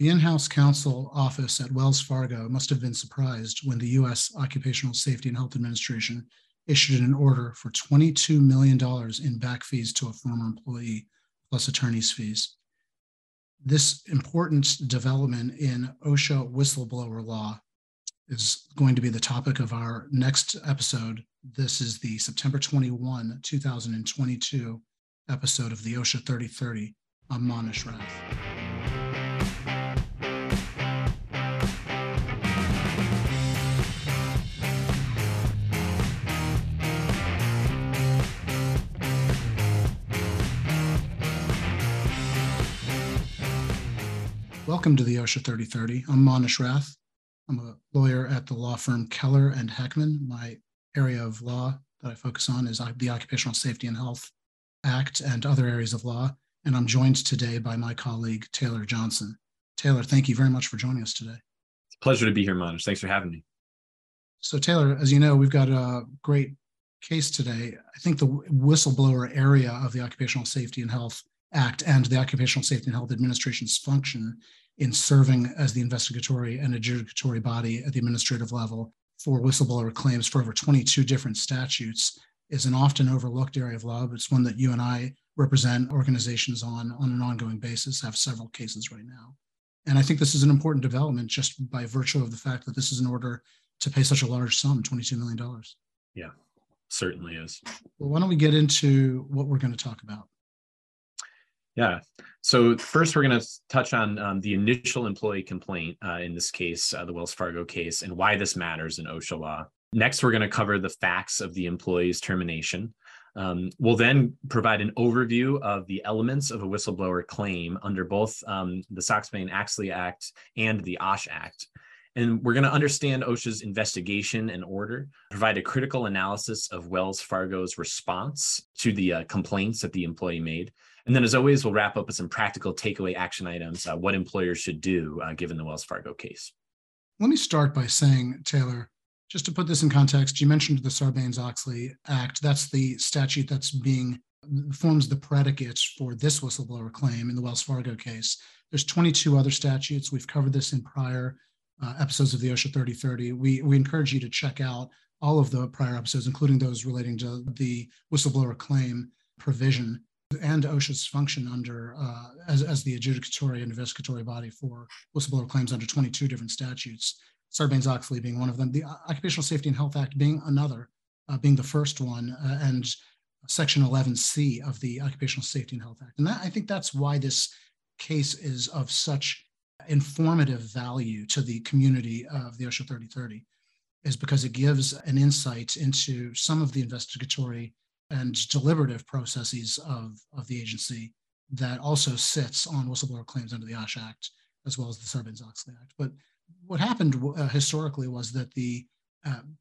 The in-house counsel office at Wells Fargo must have been surprised when the U.S. Occupational Safety and Health Administration issued an order for $22 million in back fees to a former employee, plus attorney's fees. This important development in OSHA whistleblower law is going to be the topic of our next episode. This is the September 21, 2022 episode of the OSHA 3030. I'm Manish Rath. Welcome to the OSHA 3030. I'm Manish Rath. I'm a lawyer at the law firm Keller and Heckman. My area of law that I focus on is the Occupational Safety and Health Act and other areas of law. And I'm joined today by my colleague, Taylor Johnson. Taylor, thank you very much for joining us today. It's a pleasure to be here, Manish. Thanks for having me. So Taylor, as you know, we've got a great case today. I think the whistleblower area of the Occupational Safety and Health Act and the Occupational Safety and Health Administration's function in serving as the investigatory and adjudicatory body at the administrative level for whistleblower claims for over 22 different statutes is an often overlooked area of law, but it's one that you and I represent organizations on an ongoing basis, have several cases right now. And I think this is an important development just by virtue of the fact that this is an order to pay such a large sum, $22 million. Yeah, certainly is. Well, why don't we get into what we're going to talk about? Yeah. So first, we're going to touch on the initial employee complaint in this case, the Wells Fargo case, and why this matters in OSHA law. Next, we're going to cover the facts of the employee's termination. We'll then provide an overview of the elements of a whistleblower claim under both the Sarbanes-Oxley Act and the OSHA Act. And we're going to understand OSHA's investigation and order, provide a critical analysis of Wells Fargo's response to the complaints that the employee made. And then, as always, we'll wrap up with some practical takeaway action items, what employers should do given the Wells Fargo case. Let me start by saying, Taylor, just to put this in context, you mentioned the Sarbanes-Oxley Act. That's the statute that's forms the predicate for this whistleblower claim in the Wells Fargo case. There's 22 other statutes. We've covered this in prior episodes of the OSHA 3030. We encourage you to check out all of the prior episodes, including those relating to the whistleblower claim provision and OSHA's function under as the adjudicatory and investigatory body for whistleblower claims under 22 different statutes, Sarbanes-Oxley being one of them, the Occupational Safety and Health Act being another, being the first one, and Section 11C of the Occupational Safety and Health Act. And I think that's why this case is of such informative value to the community of the OSHA 3030, is because it gives an insight into some of the investigatory and deliberative processes of the agency that also sits on whistleblower claims under the OSHA Act, as well as the Sarbanes-Oxley Act. But what happened historically was that the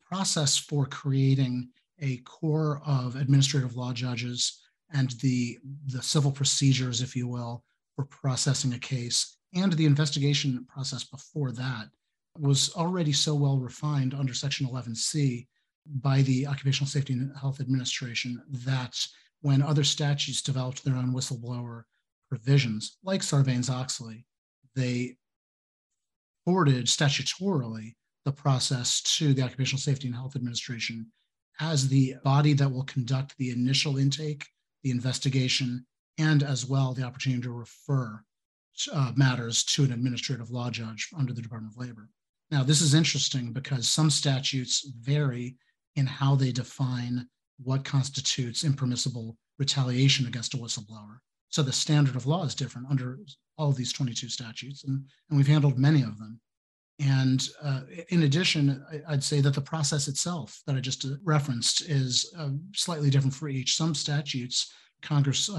process for creating a core of administrative law judges and the civil procedures, if you will, for processing a case and the investigation process before that was already so well refined under Section 11C by the Occupational Safety and Health Administration that when other statutes developed their own whistleblower provisions, like Sarbanes-Oxley, they forwarded statutorily the process to the Occupational Safety and Health Administration as the body that will conduct the initial intake, the investigation, and as well the opportunity to refer matters to an administrative law judge under the Department of Labor. Now, this is interesting because some statutes vary in how they define what constitutes impermissible retaliation against a whistleblower. So the standard of law is different under all of these 22 statutes, and we've handled many of them. And in addition, I'd say that the process itself that I just referenced is slightly different for each. Some statutes, Congress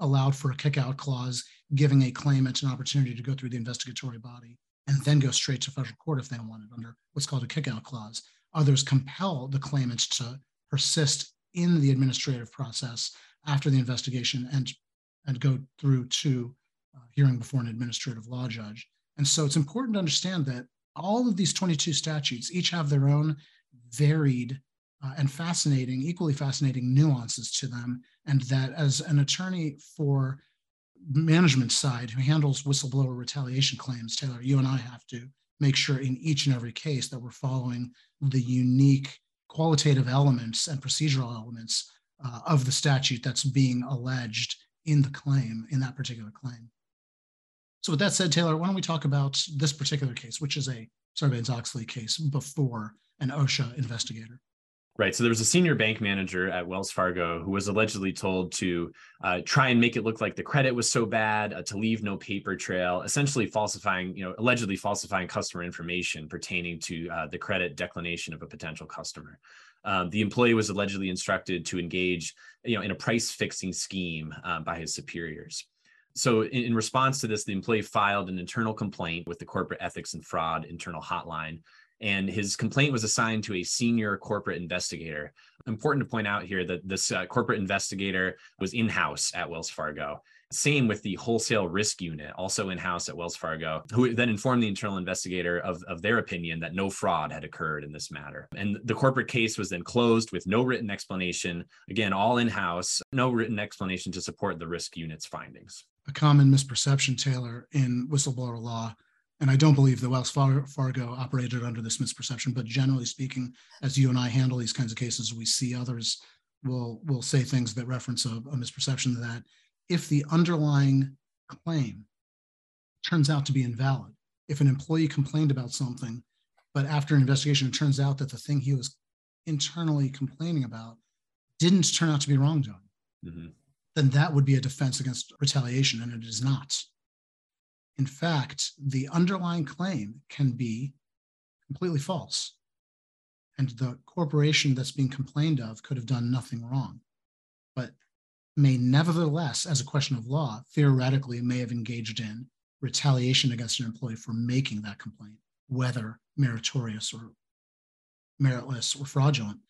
allowed for a kick-out clause, giving a claimant an opportunity to go through the investigatory body and then go straight to federal court if they wanted under what's called a kick-out clause. Others compel the claimants to persist in the administrative process after the investigation and go through to hearing before an administrative law judge. And so it's important to understand that all of these 22 statutes each have their own varied and fascinating, equally fascinating nuances to them, and that as an attorney for management side who handles whistleblower retaliation claims, Taylor, you and I have to make sure in each and every case that we're following the unique qualitative elements and procedural elements of the statute that's being alleged in the claim, in that particular claim. So with that said, Taylor, why don't we talk about this particular case, which is a Sarbanes-Oxley case before an OSHA investigator. Right. So there was a senior bank manager at Wells Fargo who was allegedly told to try and make it look like the credit was so bad, to leave no paper trail, essentially falsifying, allegedly falsifying customer information pertaining to the credit declination of a potential customer. The employee was allegedly instructed to engage, in a price fixing scheme by his superiors. So in response to this, the employee filed an internal complaint with the Corporate Ethics and Fraud internal hotline. And his complaint was assigned to a senior corporate investigator. Important to point out here that this corporate investigator was in-house at Wells Fargo. Same with the wholesale risk unit, also in-house at Wells Fargo, who then informed the internal investigator of their opinion that no fraud had occurred in this matter. And the corporate case was then closed with no written explanation. Again, all in-house, no written explanation to support the risk unit's findings. A common misperception, Taylor, in whistleblower law, and I don't believe that Wells Fargo operated under this misperception, but generally speaking, as you and I handle these kinds of cases, we see others will say things that reference a misperception that if the underlying claim turns out to be invalid, if an employee complained about something, but after an investigation, it turns out that the thing he was internally complaining about didn't turn out to be wrongdoing, then that would be a defense against retaliation, and it is not. In fact, the underlying claim can be completely false, and the corporation that's being complained of could have done nothing wrong, but may nevertheless, as a question of law, theoretically may have engaged in retaliation against an employee for making that complaint, whether meritorious or meritless or fraudulent,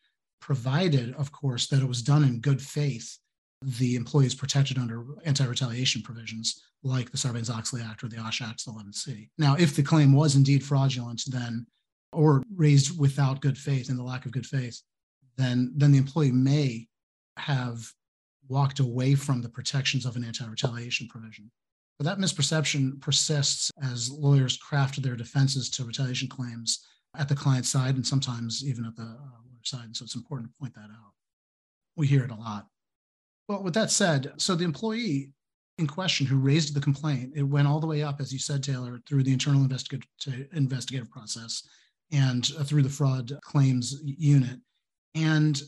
provided, of course, that it was done in good faith. The employee is protected under anti-retaliation provisions like the Sarbanes-Oxley Act or the OSHA Act 11C. Now, if the claim was indeed fraudulent, then, or raised without good faith and the lack of good faith, then the employee may have walked away from the protections of an anti-retaliation provision. But that misperception persists as lawyers craft their defenses to retaliation claims at the client side and sometimes even at the lawyer side. And so it's important to point that out. We hear it a lot. Well, with that said, so the employee in question who raised the complaint, it went all the way up, as you said, Taylor, through the internal investigative process and through the fraud claims unit. And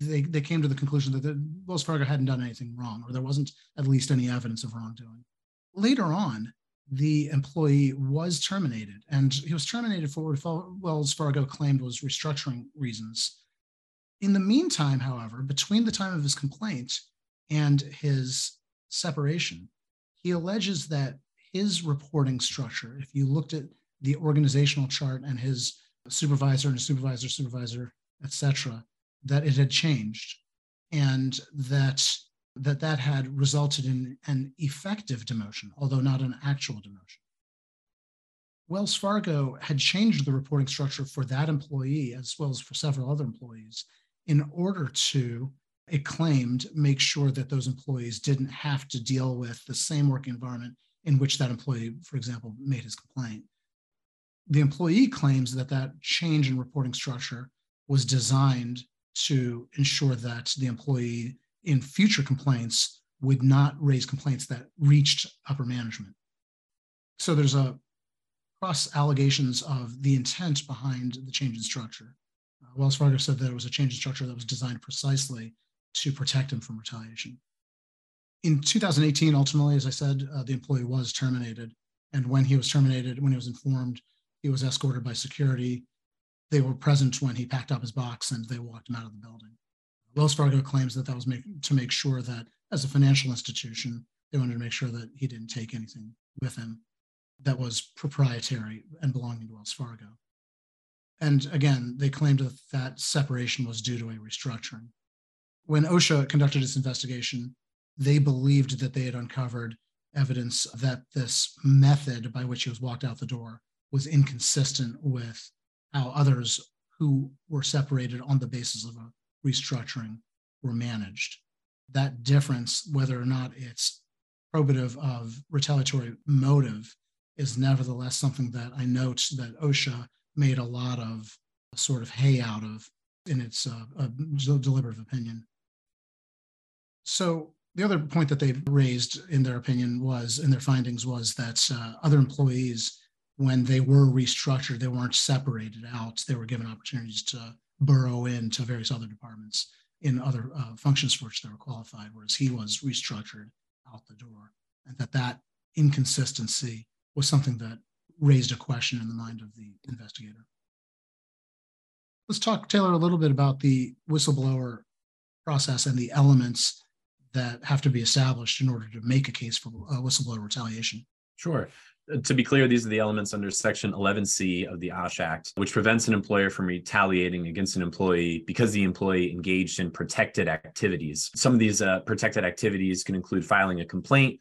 they came to the conclusion that Wells Fargo hadn't done anything wrong, or there wasn't at least any evidence of wrongdoing. Later on, the employee was terminated, and he was terminated for what Wells Fargo claimed was restructuring reasons. In the meantime, however, between the time of his complaint and his separation, he alleges that his reporting structure, if you looked at the organizational chart and his supervisor and supervisor, et cetera, that it had changed and that had resulted in an effective demotion, although not an actual demotion. Wells Fargo had changed the reporting structure for that employee as well as for several other employees in order to, it claimed, make sure that those employees didn't have to deal with the same work environment in which that employee, for example, made his complaint. The employee claims that that change in reporting structure was designed to ensure that the employee in future complaints would not raise complaints that reached upper management. So there's a cross allegations of the intent behind the change in structure. Wells Fargo said that it was a change in structure that was designed precisely to protect him from retaliation. In 2018, ultimately, as I said, the employee was terminated. And when he was terminated, when he was informed, he was escorted by security. They were present when he packed up his box and they walked him out of the building. Wells Fargo claims that that was to make sure that as a financial institution, they wanted to make sure that he didn't take anything with him that was proprietary and belonging to Wells Fargo. And again, they claimed that that separation was due to a restructuring. When OSHA conducted its investigation, they believed that they had uncovered evidence that this method by which he was walked out the door was inconsistent with how others who were separated on the basis of a restructuring were managed. That difference, whether or not it's probative of retaliatory motive is nevertheless something that I note that OSHA made a lot of sort of hay out of in its deliberative opinion. So the other point that they raised in their opinion was, in their findings, was that other employees, when they were restructured, they weren't separated out. They were given opportunities to burrow into various other departments in other functions for which they were qualified, whereas he was restructured out the door. And that inconsistency was something that raised a question in the mind of the investigator. Let's talk, Taylor, a little bit about the whistleblower process and the elements that have to be established in order to make a case for whistleblower retaliation. Sure. To be clear, these are the elements under Section 11C of the OSHA Act, which prevents an employer from retaliating against an employee because the employee engaged in protected activities. Some of these protected activities can include filing a complaint,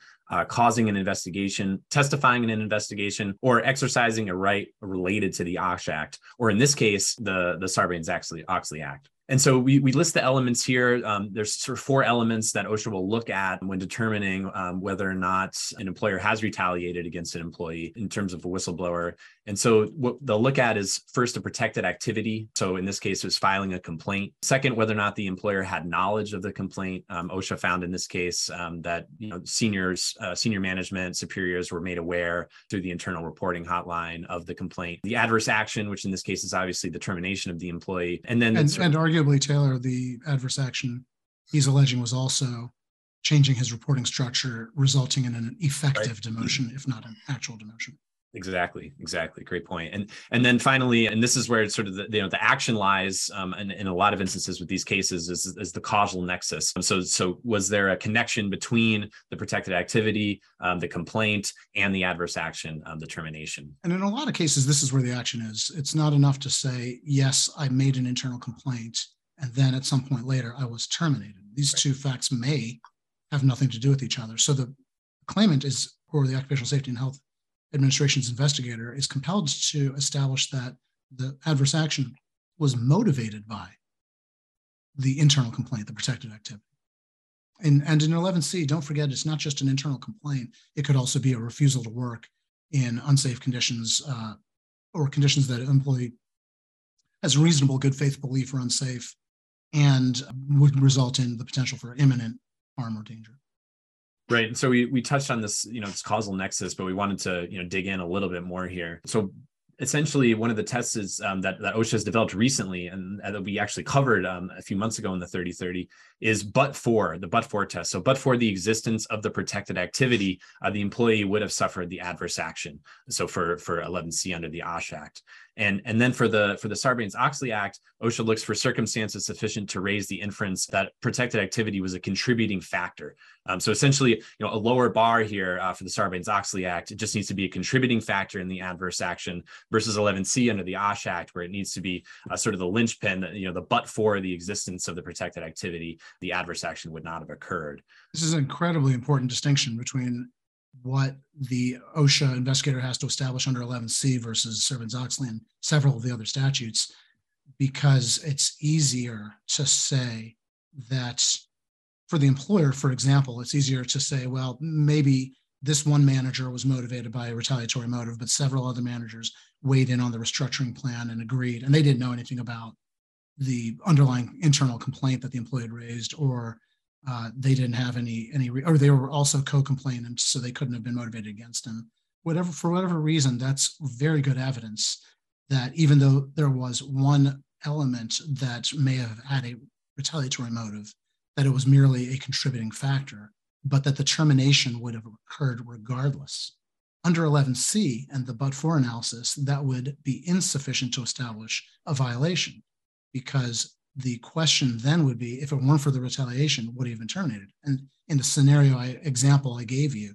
causing an investigation, testifying in an investigation, or exercising a right related to the OSHA Act, or in this case, the Sarbanes-Oxley Act. And so we list the elements here. There's sort of four elements that OSHA will look at when determining whether or not an employer has retaliated against an employee in terms of a whistleblower. And so what they'll look at is first a protected activity. So in this case, it was filing a complaint. Second, whether or not the employer had knowledge of the complaint. OSHA found in this case that senior management, superiors were made aware through the internal reporting hotline of the complaint. The adverse action, which in this case is obviously the termination of the employee, and arguably, Taylor, the adverse action he's alleging was also changing his reporting structure, resulting in an effective demotion, if not an actual demotion. Exactly. Great point. And then finally, and this is where it's sort of the action lies in a lot of instances with these cases is the causal nexus. So was there a connection between the protected activity, the complaint, and the adverse action, the termination? And in a lot of cases, this is where the action is. It's not enough to say, yes, I made an internal complaint, and then at some point later, I was terminated. These two facts may have nothing to do with each other. So the claimant is, or the Occupational Safety and Health Administration's investigator is compelled to establish that the adverse action was motivated by the internal complaint, the protected activity. And in 11C, don't forget, it's not just an internal complaint. It could also be a refusal to work in unsafe conditions or conditions that an employee has reasonable good faith belief are unsafe and would result in the potential for imminent harm or danger. Right. And so we touched on this, this causal nexus, but we wanted to, dig in a little bit more here. So essentially, one of the tests is that OSHA has developed recently, and that we actually covered a few months ago in the 3030, is but-for test. So but for the existence of the protected activity, the employee would have suffered the adverse action. So for 11C under the OSHA Act. And then for the Sarbanes-Oxley Act, OSHA looks for circumstances sufficient to raise the inference that protected activity was a contributing factor. So essentially, a lower bar here for the Sarbanes-Oxley Act, it just needs to be a contributing factor in the adverse action versus 11C under the OSHA Act, where it needs to be sort of the linchpin that, the but for the existence of the protected activity, the adverse action would not have occurred. This is an incredibly important distinction between what the OSHA investigator has to establish under 11C versus Sarbanes-Oxley and several of the other statutes, because it's easier to say that for the employer, for example, it's easier to say, well, maybe this one manager was motivated by a retaliatory motive, but several other managers weighed in on the restructuring plan and agreed, and they didn't know anything about the underlying internal complaint that the employee had raised, or they didn't have any, or they were also co-complainants, so they couldn't have been motivated against him. For whatever reason, that's very good evidence that even though there was one element that may have had a retaliatory motive, that it was merely a contributing factor, but that the termination would have occurred regardless. Under 11C and the but-for analysis, that would be insufficient to establish a violation, because the question then would be, if it weren't for the retaliation, would he have been terminated? And in the scenario example I gave you,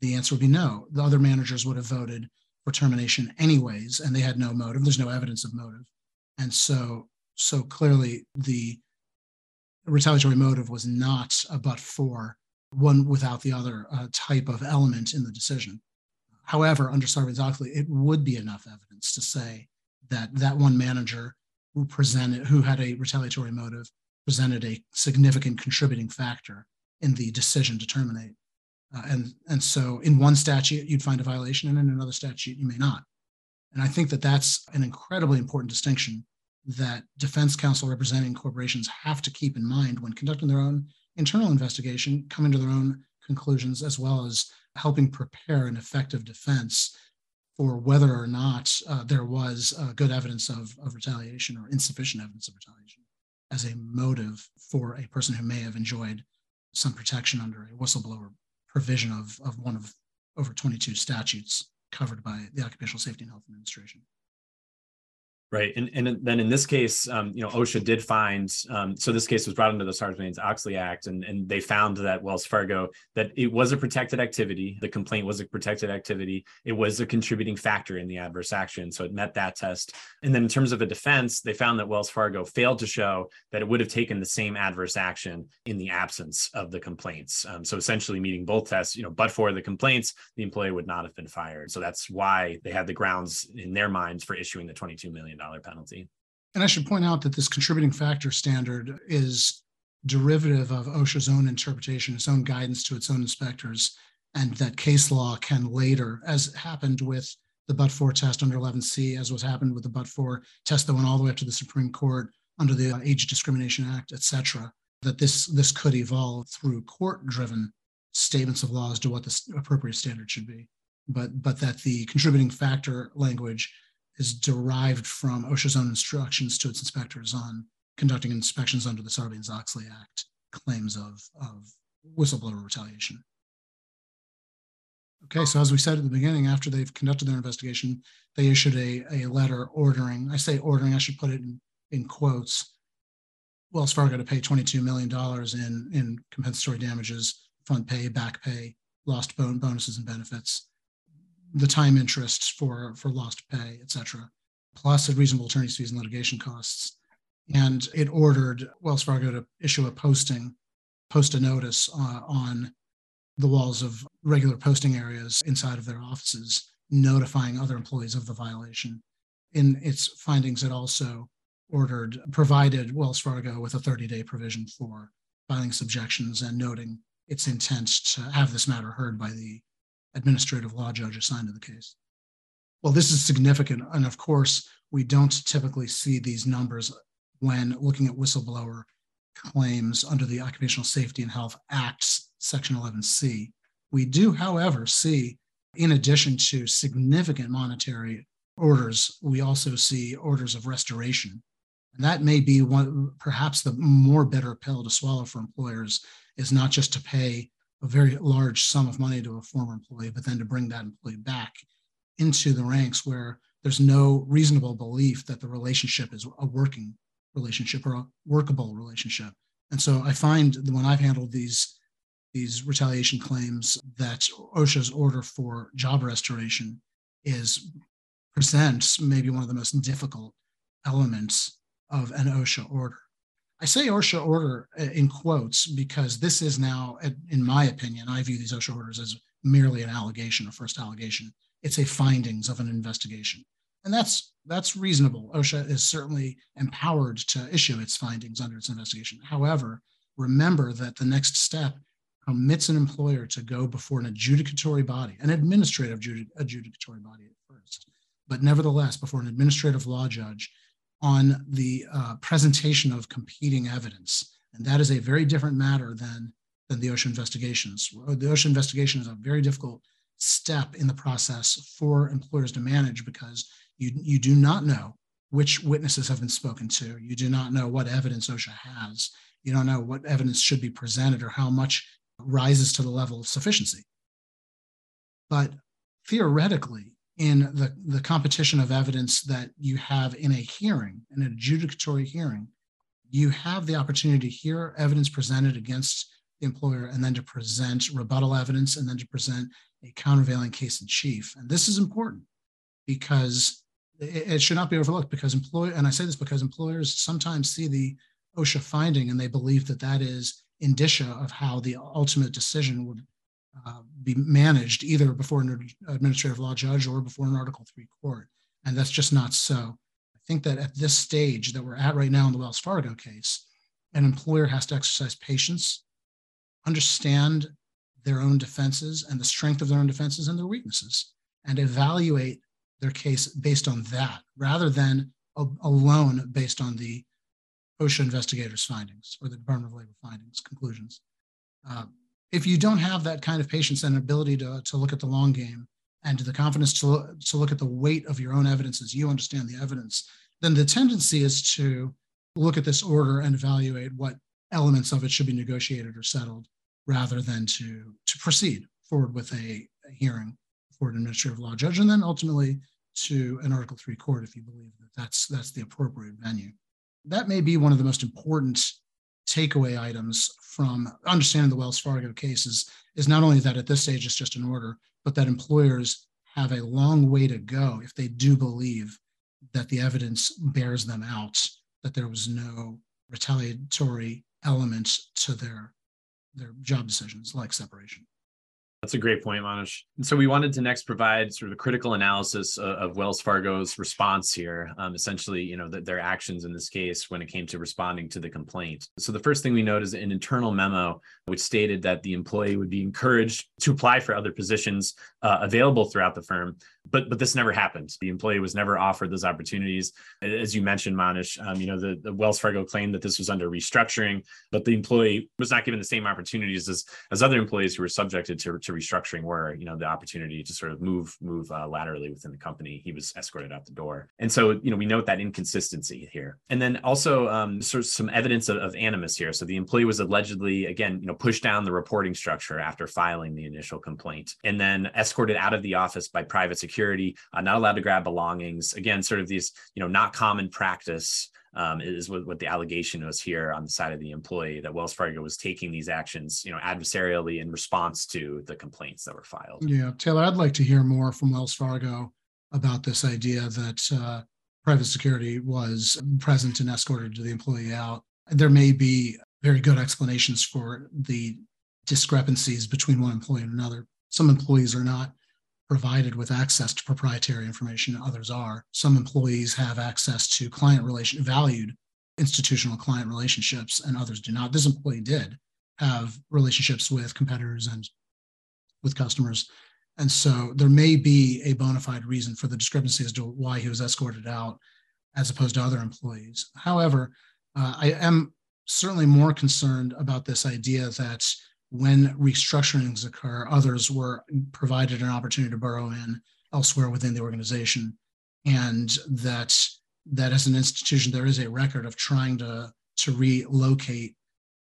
the answer would be no. The other managers would have voted for termination anyways, and they had no motive. There's no evidence of motive. And so clearly the retaliatory motive was not a but-for, one without the other type of element in the decision. However, under Sarbanes-Oxley, it would be enough evidence to say that that one manager who had a retaliatory motive presented a significant contributing factor in the decision to terminate. And so in one statute, you'd find a violation, and in another statute, you may not. And I think that that's an incredibly important distinction that defense counsel representing corporations have to keep in mind when conducting their own internal investigation, coming to their own conclusions, as well as helping prepare an effective defense for whether or not there was good evidence of retaliation or insufficient evidence of retaliation as a motive for a person who may have enjoyed some protection under a whistleblower provision of one of over 22 statutes covered by the Occupational Safety and Health Administration. Right. And then in this case, OSHA did find, so this case was brought under the Sarbanes-Oxley Act, and they found that Wells Fargo, that it was a protected activity. The complaint was a protected activity. It was a contributing factor in the adverse action. So it met that test. And then in terms of a defense, they found that Wells Fargo failed to show that it would have taken the same adverse action in the absence of the complaints. So essentially meeting both tests, but for the complaints, the employee would not have been fired. So that's why they had the grounds in their minds for issuing the $22 million. Penalty. And I should point out that this contributing factor standard is derivative of OSHA's own interpretation, its own guidance to its own inspectors, and that case law can later, as happened with the but-for test under 11C, as was happened with the but-for test that went all the way up to the Supreme Court under the Age Discrimination Act, et cetera, that this could evolve through court-driven statements of law as to what the appropriate standard should be. But that the contributing factor language is derived from OSHA's own instructions to its inspectors on conducting inspections under the Sarbanes-Oxley Act claims of whistleblower retaliation. Okay, so as we said at the beginning, after they've conducted their investigation, they issued a letter ordering, I say ordering, I should put it in quotes, Wells Fargo to pay $22 million in compensatory damages, front pay, back pay, lost bonuses and benefits, the time interests for lost pay, et cetera, plus reasonable attorney's fees and litigation costs. And it ordered Wells Fargo to issue a notice on the walls of regular posting areas inside of their offices, notifying other employees of the violation. In its findings, it also provided Wells Fargo with a 30-day provision for filing subjections and noting its intent to have this matter heard by the administrative law judge assigned to the case. Well, this is significant. And of course, we don't typically see these numbers when looking at whistleblower claims under the Occupational Safety and Health Act, Section 11C. We do, however, see, in addition to significant monetary orders, we also see orders of restoration. And that may be one, perhaps the more bitter pill to swallow for employers, is not just to pay a very large sum of money to a former employee, but then to bring that employee back into the ranks where there's no reasonable belief that the relationship is a working relationship or a workable relationship. And so I find when I've handled these retaliation claims that OSHA's order for job restoration presents maybe one of the most difficult elements of an OSHA order. I say OSHA order in quotes because this is now, in my opinion, I view these OSHA orders as merely an allegation, a first allegation. It's a findings of an investigation. And that's reasonable. OSHA is certainly empowered to issue its findings under its investigation. However, remember that the next step permits an employer to go before an adjudicatory body, an administrative adjudicatory body at first, but nevertheless, before an administrative law judge on the presentation of competing evidence. And that is a very different matter than the OSHA investigations. The OSHA investigation is a very difficult step in the process for employers to manage because you do not know which witnesses have been spoken to. You do not know what evidence OSHA has. You don't know what evidence should be presented or how much rises to the level of sufficiency. But theoretically, in the competition of evidence that you have in a hearing, an adjudicatory hearing, you have the opportunity to hear evidence presented against the employer and then to present rebuttal evidence and then to present a countervailing case in chief. And this is important because it should not be overlooked because and I say this because employers sometimes see the OSHA finding and they believe that that is indicia of how the ultimate decision would be managed either before an administrative law judge or before an Article III court. And that's just not so. I think that at this stage that we're at right now in the Wells Fargo case, an employer has to exercise patience, understand their own defenses and the strength of their own defenses and their weaknesses, and evaluate their case based on that, rather than alone based on the OSHA investigators' findings or the Department of Labor findings, conclusions. If you don't have that kind of patience and ability to look at the long game and the confidence to look at the weight of your own evidence as you understand the evidence, then the tendency is to look at this order and evaluate what elements of it should be negotiated or settled, rather than to proceed forward with a hearing for an administrative law judge, and then ultimately to an Article III court if you believe that that's the appropriate venue. That may be one of the most important takeaway items from understanding the Wells Fargo cases, is not only that at this stage it's just an order, but that employers have a long way to go if they do believe that the evidence bears them out, that there was no retaliatory element to their job decisions, like separation. That's a great point, Manish. And so we wanted to next provide sort of a critical analysis of Wells Fargo's response here, essentially, their actions in this case when it came to responding to the complaint. So the first thing we note is an internal memo which stated that the employee would be encouraged to apply for other positions available throughout the firm, but this never happened. The employee was never offered those opportunities. As you mentioned, Manish, the Wells Fargo claimed that this was under restructuring, but the employee was not given the same opportunities as other employees who were subjected to restructuring were, the opportunity to sort of move laterally within the company. He was escorted out the door. And so, we note that inconsistency here. And then also sort of some evidence of animus here. So the employee was allegedly, again, pushed down the reporting structure after filing the initial complaint, and then escorted out of the office by private security, not allowed to grab belongings. Again, sort of these, not common practice. Is what the allegation was here on the side of the employee, that Wells Fargo was taking these actions, adversarially in response to the complaints that were filed. Yeah, Taylor, I'd like to hear more from Wells Fargo about this idea that private security was present and escorted the employee out. There may be very good explanations for the discrepancies between one employee and another. Some employees are not provided with access to proprietary information, others are. Some employees have access to valued institutional client relationships, and others do not. This employee did have relationships with competitors and with customers. And so there may be a bona fide reason for the discrepancy as to why he was escorted out as opposed to other employees. However, I am certainly more concerned about this idea that when restructurings occur, others were provided an opportunity to burrow in elsewhere within the organization, and that as an institution, there is a record of trying to relocate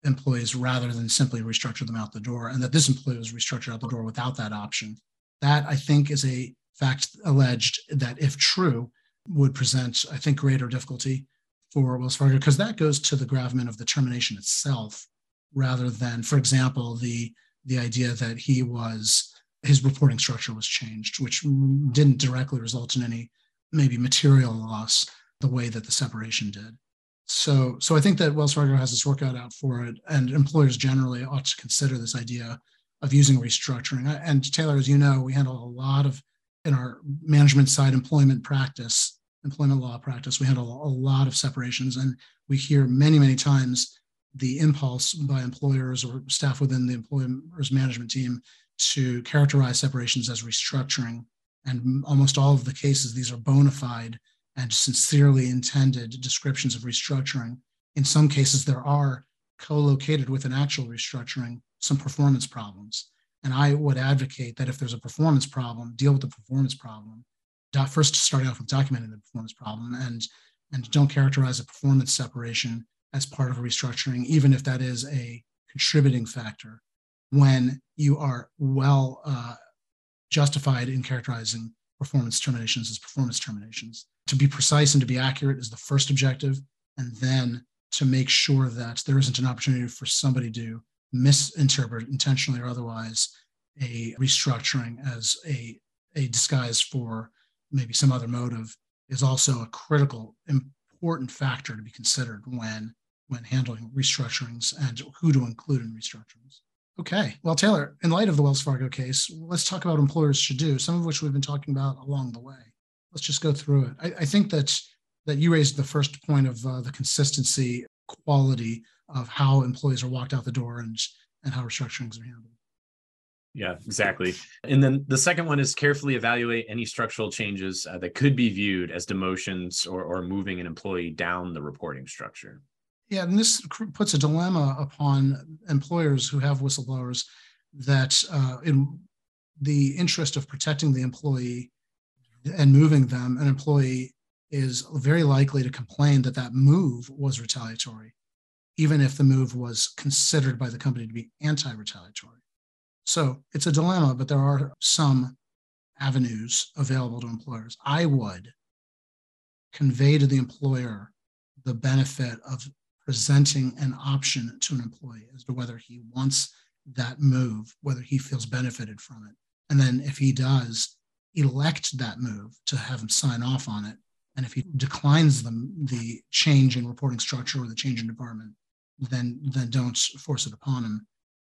employees rather than simply restructure them out the door, and that this employee was restructured out the door without that option. That, I think, is a fact alleged that, if true, would present, I think, greater difficulty for Wells Fargo, because that goes to the gravamen of the termination itself, rather than, for example, the idea that his reporting structure was changed, which didn't directly result in any maybe material loss the way that the separation did. So I think that Wells Fargo has this workout out for it, and employers generally ought to consider this idea of using restructuring. And Taylor, as you know, we handle a lot of, in our management side employment law practice, we handle a lot of separations, and we hear many, many times the impulse by employers or staff within the employer's management team to characterize separations as restructuring. And almost all of the cases, these are bona fide and sincerely intended descriptions of restructuring. In some cases, there are co-located with an actual restructuring some performance problems. And I would advocate that if there's a performance problem, deal with the performance problem. First, start off with documenting the performance problem, and don't characterize a performance separation as part of a restructuring, even if that is a contributing factor, when you are well justified in characterizing performance terminations as performance terminations. To be precise and to be accurate is the first objective, and then to make sure that there isn't an opportunity for somebody to misinterpret, intentionally or otherwise, a restructuring as a disguise for maybe some other motive, is also a critical, important factor to be considered when handling restructurings and who to include in restructurings. Okay, well, Taylor, in light of the Wells Fargo case, let's talk about what employers should do, some of which we've been talking about along the way. Let's just go through it. I think that you raised the first point of the consistency, quality of how employees are walked out the door and how restructurings are handled. Yeah, exactly. And then the second one is carefully evaluate any structural changes that could be viewed as demotions or moving an employee down the reporting structure. Yeah, and this puts a dilemma upon employers who have whistleblowers that in the interest of protecting the employee and moving them, an employee is very likely to complain that that move was retaliatory, even if the move was considered by the company to be anti-retaliatory. So it's a dilemma, but there are some avenues available to employers. I would convey to the employer the benefit of presenting an option to an employee as to whether he wants that move, whether he feels benefited from it. And then if he does, elect that move to have him sign off on it. And if he declines the change in reporting structure or the change in department, then don't force it upon him,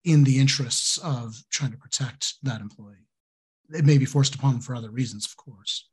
in the interests of trying to protect that employee. It may be forced upon them for other reasons, of course.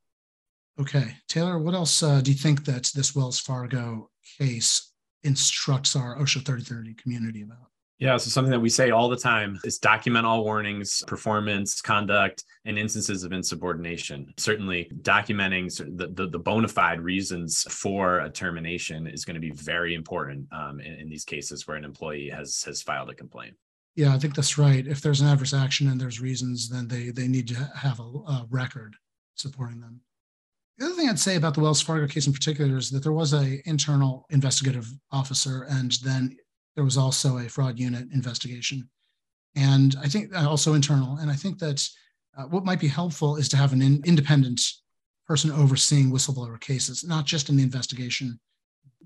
Okay, Taylor, what else do you think that this Wells Fargo case instructs our OSHA 3030 community about? Yeah, so something that we say all the time is document all warnings, performance, conduct, and instances of insubordination. Certainly documenting the bona fide reasons for a termination is going to be very important in these cases where an employee has filed a complaint. Yeah, I think that's right. If there's an adverse action and there's reasons, then they need to have a record supporting them. The other thing I'd say about the Wells Fargo case in particular is that there was an internal investigative officer, and then there was also a fraud unit investigation. And I think also internal. And I think that what might be helpful is to have an independent person overseeing whistleblower cases, not just in the investigation,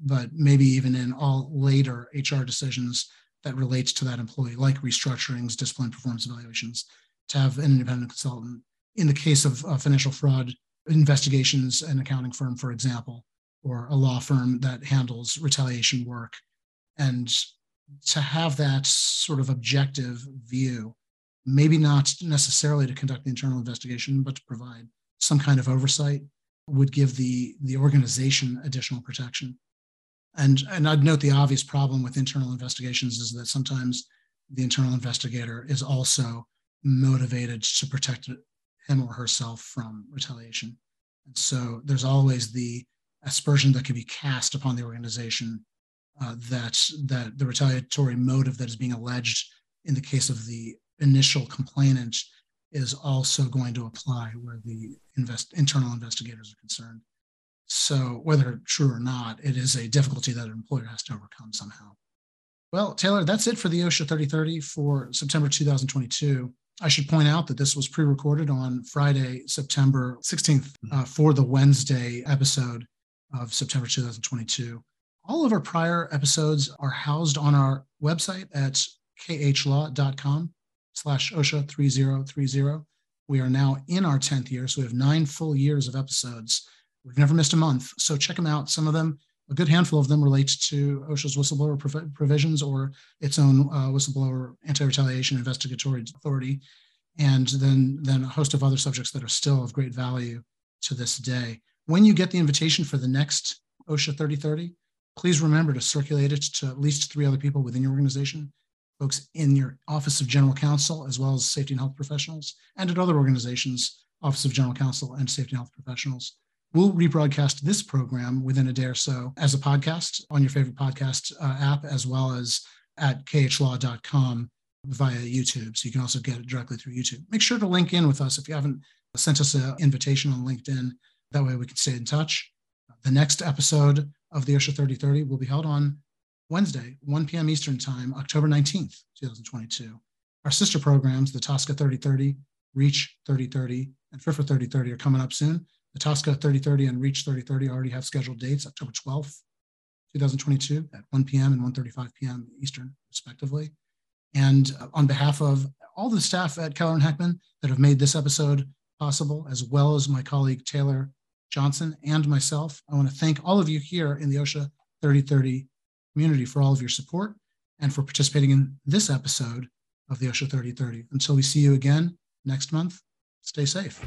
but maybe even in all later HR decisions that relates to that employee, like restructurings, discipline, performance evaluations, to have an independent consultant. In the case of financial fraud investigations, an accounting firm, for example, or a law firm that handles retaliation work, and to have that sort of objective view, maybe not necessarily to conduct the internal investigation, but to provide some kind of oversight, would give the organization additional protection. And I'd note the obvious problem with internal investigations is that sometimes the internal investigator is also motivated to protect him or herself from retaliation. And so there's always the aspersion that can be cast upon the organization that the retaliatory motive that is being alleged in the case of the initial complainant is also going to apply where the internal investigators are concerned. So whether true or not, it is a difficulty that an employer has to overcome somehow. Well, Taylor, that's it for the OSHA 3030 for September 2022. I should point out that this was pre-recorded on Friday, September 16th for the Wednesday episode of September 2022. All of our prior episodes are housed on our website at khlaw.com/OSHA 3030. We are now in our 10th year, so we have 9 full years of episodes. We've never missed a month, so check them out. Some of them, a good handful of them, relate to OSHA's whistleblower provisions or its own whistleblower anti-retaliation investigatory authority, and then a host of other subjects that are still of great value to this day. When you get the invitation for the next OSHA 3030, please remember to circulate it to at least 3 other people within your organization, folks in your Office of General Counsel, as well as safety and health professionals, and at other organizations, Office of General Counsel and safety and health professionals. We'll rebroadcast this program within a day or so as a podcast on your favorite podcast app, as well as at khlaw.com via YouTube. So you can also get it directly through YouTube. Make sure to link in with us if you haven't sent us an invitation on LinkedIn. That way we can stay in touch. The next episode of the OSHA 3030 will be held on Wednesday, 1 p.m. Eastern Time, October 19th, 2022. Our sister programs, the TSCA 3030, REACH 3030, and FIFRA 3030 are coming up soon. The TSCA 3030 and REACH 3030 already have scheduled dates, October 12th, 2022 at 1 p.m. and 1:35 p.m. Eastern, respectively. And on behalf of all the staff at Keller and Heckman that have made this episode possible, as well as my colleague Taylor Johnson and myself, I want to thank all of you here in the OSHA 3030 community for all of your support and for participating in this episode of the OSHA 3030. Until we see you again next month, stay safe.